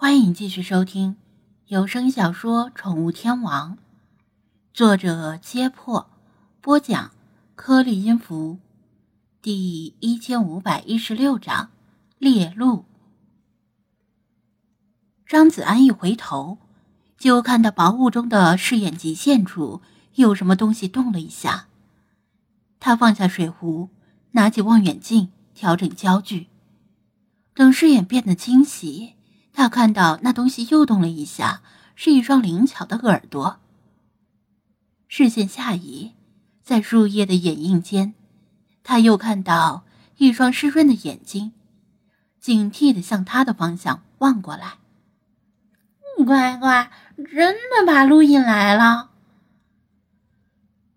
欢迎继续收听有声小说《宠物天王》，作者切破，播讲颗粒音符，第1516章猎鹿。张子安一回头，就看到薄雾中的视眼极限处有什么东西动了一下。他放下水壶，拿起望远镜调整焦距，等视眼变得清晰，他看到那东西又动了一下，是一双灵巧的耳朵。视线下移，在树叶的掩映间，他又看到一双湿润的眼睛，警惕地向他的方向望过来。乖乖，真的把路引来了，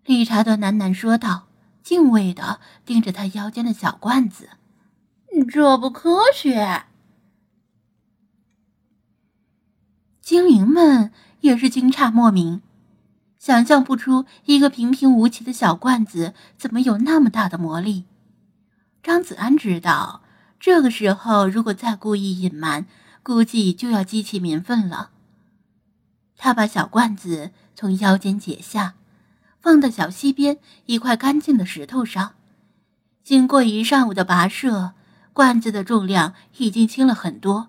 理查德喃喃说道，敬畏地盯着他腰间的小罐子。这不科学。精灵们也是惊诧莫名，想象不出一个平平无奇的小罐子怎么有那么大的魔力。张子安知道，这个时候如果再故意隐瞒，估计就要激起民愤了。他把小罐子从腰间解下，放到小溪边一块干净的石头上。经过一上午的跋涉，罐子的重量已经轻了很多。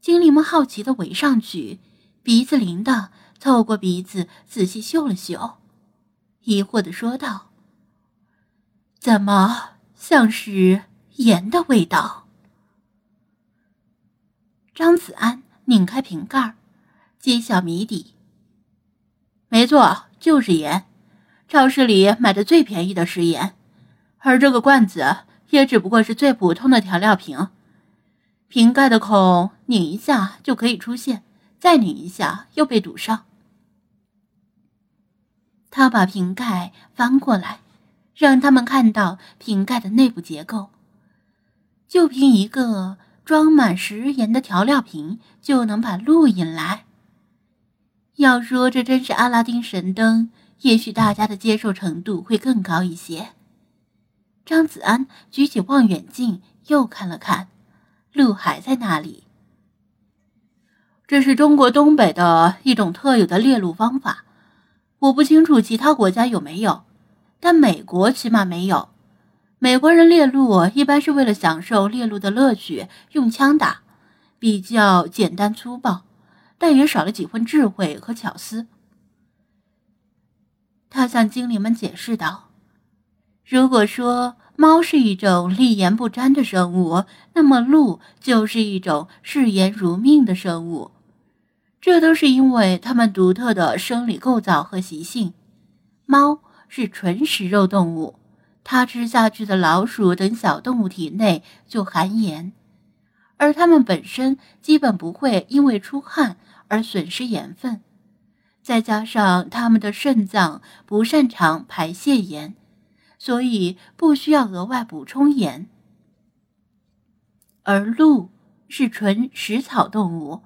精灵们好奇地围上去，鼻子灵地透过鼻子仔细嗅了嗅，疑惑地说道：“怎么像是盐的味道？”张子安拧开瓶盖，揭晓谜底。没错，就是盐，超市里买的最便宜的食盐，而这个罐子也只不过是最普通的调料瓶。瓶盖的孔拧一下就可以出现，再拧一下又被堵上。他把瓶盖翻过来，让他们看到瓶盖的内部结构。就凭一个装满食盐的调料瓶就能把鹿引来，要说这真是阿拉丁神灯，也许大家的接受程度会更高一些。张子安举起望远镜又看了看，鹿还在那里。这是中国东北的一种特有的猎鹿方法，我不清楚其他国家有没有，但美国起码没有。美国人猎鹿一般是为了享受猎鹿的乐趣，用枪打，比较简单粗暴，但也少了几分智慧和巧思。他向精灵们解释道：“如果说猫是一种丽言不沾的生物，那么鹿就是一种嗜盐如命的生物。这都是因为它们独特的生理构造和习性。猫是纯食肉动物。”它吃下去的老鼠等小动物体内就含盐，而它们本身基本不会因为出汗而损失盐分，再加上它们的肾脏不擅长排泄盐，所以不需要额外补充盐。而鹿是纯食草动物，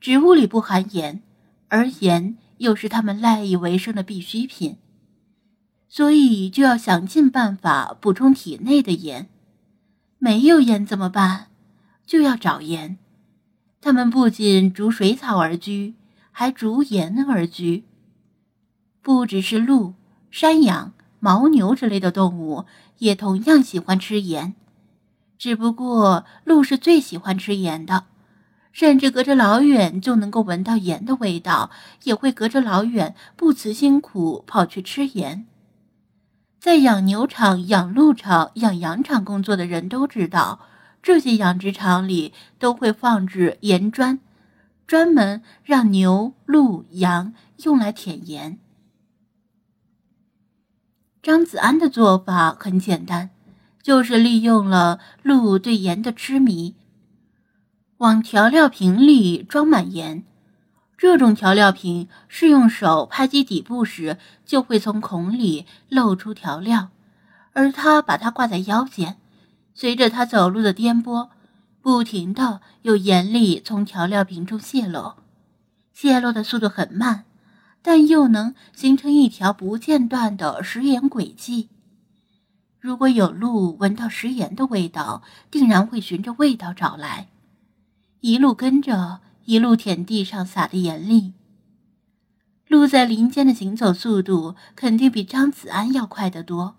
植物里不含盐，而盐又是它们赖以为生的必需品，所以就要想尽办法补充体内的盐。没有盐怎么办？就要找盐。他们不仅逐水草而居，还逐盐而居。不只是鹿、山羊、牦牛之类的动物也同样喜欢吃盐，只不过鹿是最喜欢吃盐的，甚至隔着老远就能够闻到盐的味道，也会隔着老远不辞辛苦跑去吃盐。在养牛场、养鹿场、养羊场工作的人都知道，这些养殖场里都会放置盐砖，专门让牛、鹿、羊用来舔盐。张子安的做法很简单，就是利用了鹿对盐的痴迷，往调料瓶里装满盐。这种调料瓶是用手拍击底部时就会从孔里露出调料，而他把它挂在腰间，随着他走路的颠簸，不停地有盐粒从调料瓶中泄露。泄露的速度很慢，但又能形成一条不间断的食盐轨迹。如果有鹿闻到食盐的味道，定然会循着味道找来，一路跟着一路田地上撒得严厉。鹿在林间的行走速度肯定比张子安要快得多，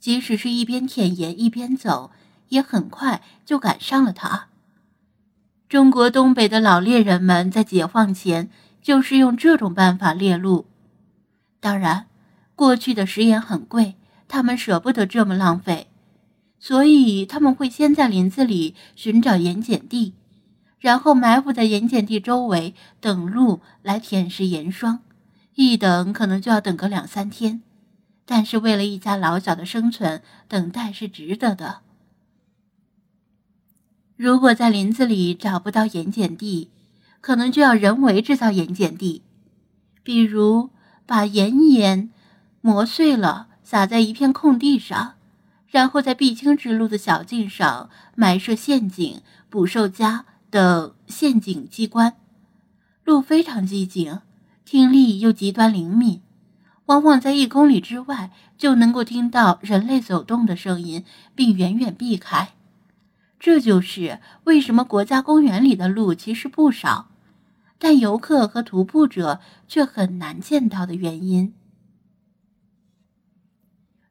即使是一边舔盐一边走，也很快就赶上了他。中国东北的老猎人们在解放前就是用这种办法猎鹿，当然过去的食盐很贵，他们舍不得这么浪费，所以他们会先在林子里寻找盐碱地，然后埋伏在盐碱地周围等鹿来舔食盐霜，一等可能就要等个2-3天，但是为了一家老小的生存，等待是值得的。如果在林子里找不到盐碱地，可能就要人为制造盐碱地，比如把盐磨碎了撒在一片空地上，然后在必经之路的小径上埋设陷阱、捕兽夹等陷阱机关。鹿非常机警，听力又极端灵敏，往往在1公里之外就能够听到人类走动的声音，并远远避开。这就是为什么国家公园里的鹿其实不少，但游客和徒步者却很难见到的原因。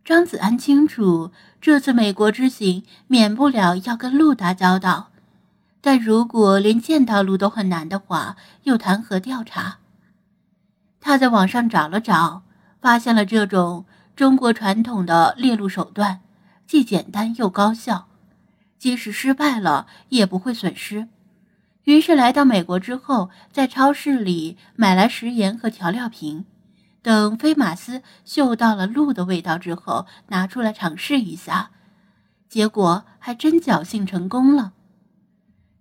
张子安清楚，这次美国之行免不了要跟鹿打交道，但如果连见到鹿都很难的话，又谈何调查？他在网上找了找，发现了这种中国传统的猎鹿手段，既简单又高效，即使失败了也不会损失。于是来到美国之后，在超市里买来食盐和调料瓶，等菲马斯嗅到了鹿的味道之后，拿出来尝试一下，结果还真侥幸成功了。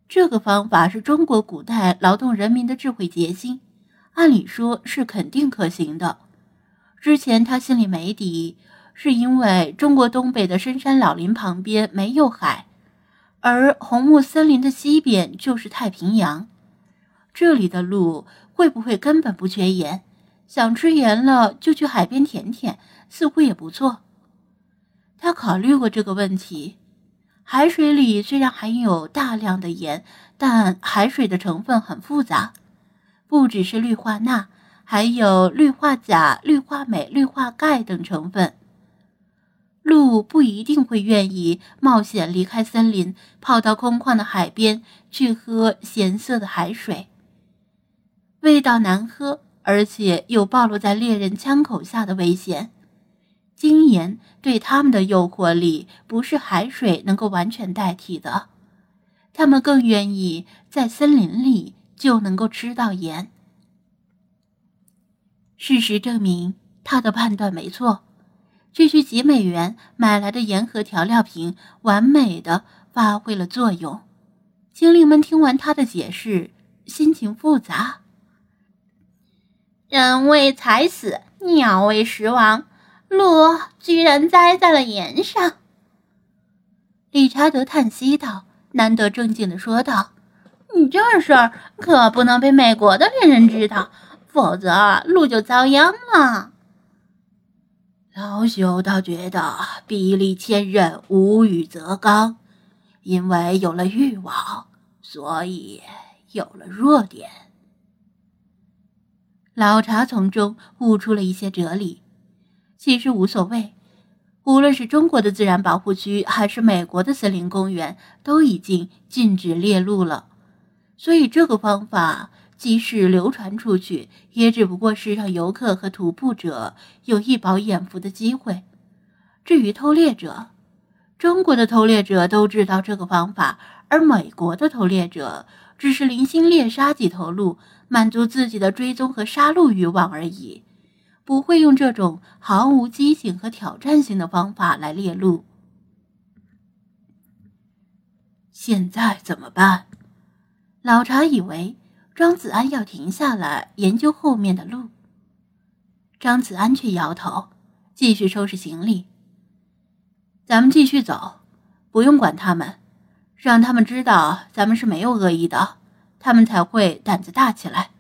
这个方法是中国古代劳动人民的智慧结晶，按理说是肯定可行的。之前他心里没底，是因为中国东北的深山老林旁边没有海，而红木森林的西边就是太平洋，这里的鹿会不会根本不缺盐？想吃盐了就去海边舔舔，似乎也不错。他考虑过这个问题，海水里虽然含有大量的盐，但海水的成分很复杂，不只是氯化钠，还有氯化钾、氯化镁、氯化钙等成分。鹿不一定会愿意冒险离开森林，跑到空旷的海边去喝咸涩的海水，味道难喝，而且有暴露在猎人枪口下的危险。精盐对他们的诱惑力不是海水能够完全代替的，他们更愿意在森林里就能够吃到盐。事实证明他的判断没错，区区几美元买来的盐和调料瓶完美的发挥了作用。精灵们听完他的解释，心情复杂。人为财死，鸟为食亡，鹿居然栽在了盐上。理查德叹息道，难得正经地说道，你这事儿可不能被美国的猎人知道，否则鹿就遭殃了。老朽倒觉得比利千仞，无欲则刚，因为有了欲望，所以有了弱点。老茶从中悟出了一些哲理，其实无所谓，无论是中国的自然保护区还是美国的森林公园，都已经禁止猎鹿了，所以这个方法即使流传出去，也只不过是让游客和徒步者有一饱眼福的机会。至于偷猎者，中国的偷猎者都知道这个方法，而美国的偷猎者只是零星猎杀几头鹿，满足自己的追踪和杀戮欲望而已，不会用这种毫无激情和挑战性的方法来猎鹿。现在怎么办？老茶以为张子安要停下来研究后面的鹿，张子安却摇头，继续收拾行李。咱们继续走，不用管他们，让他们知道咱们是没有恶意的，他们才会胆子大起来。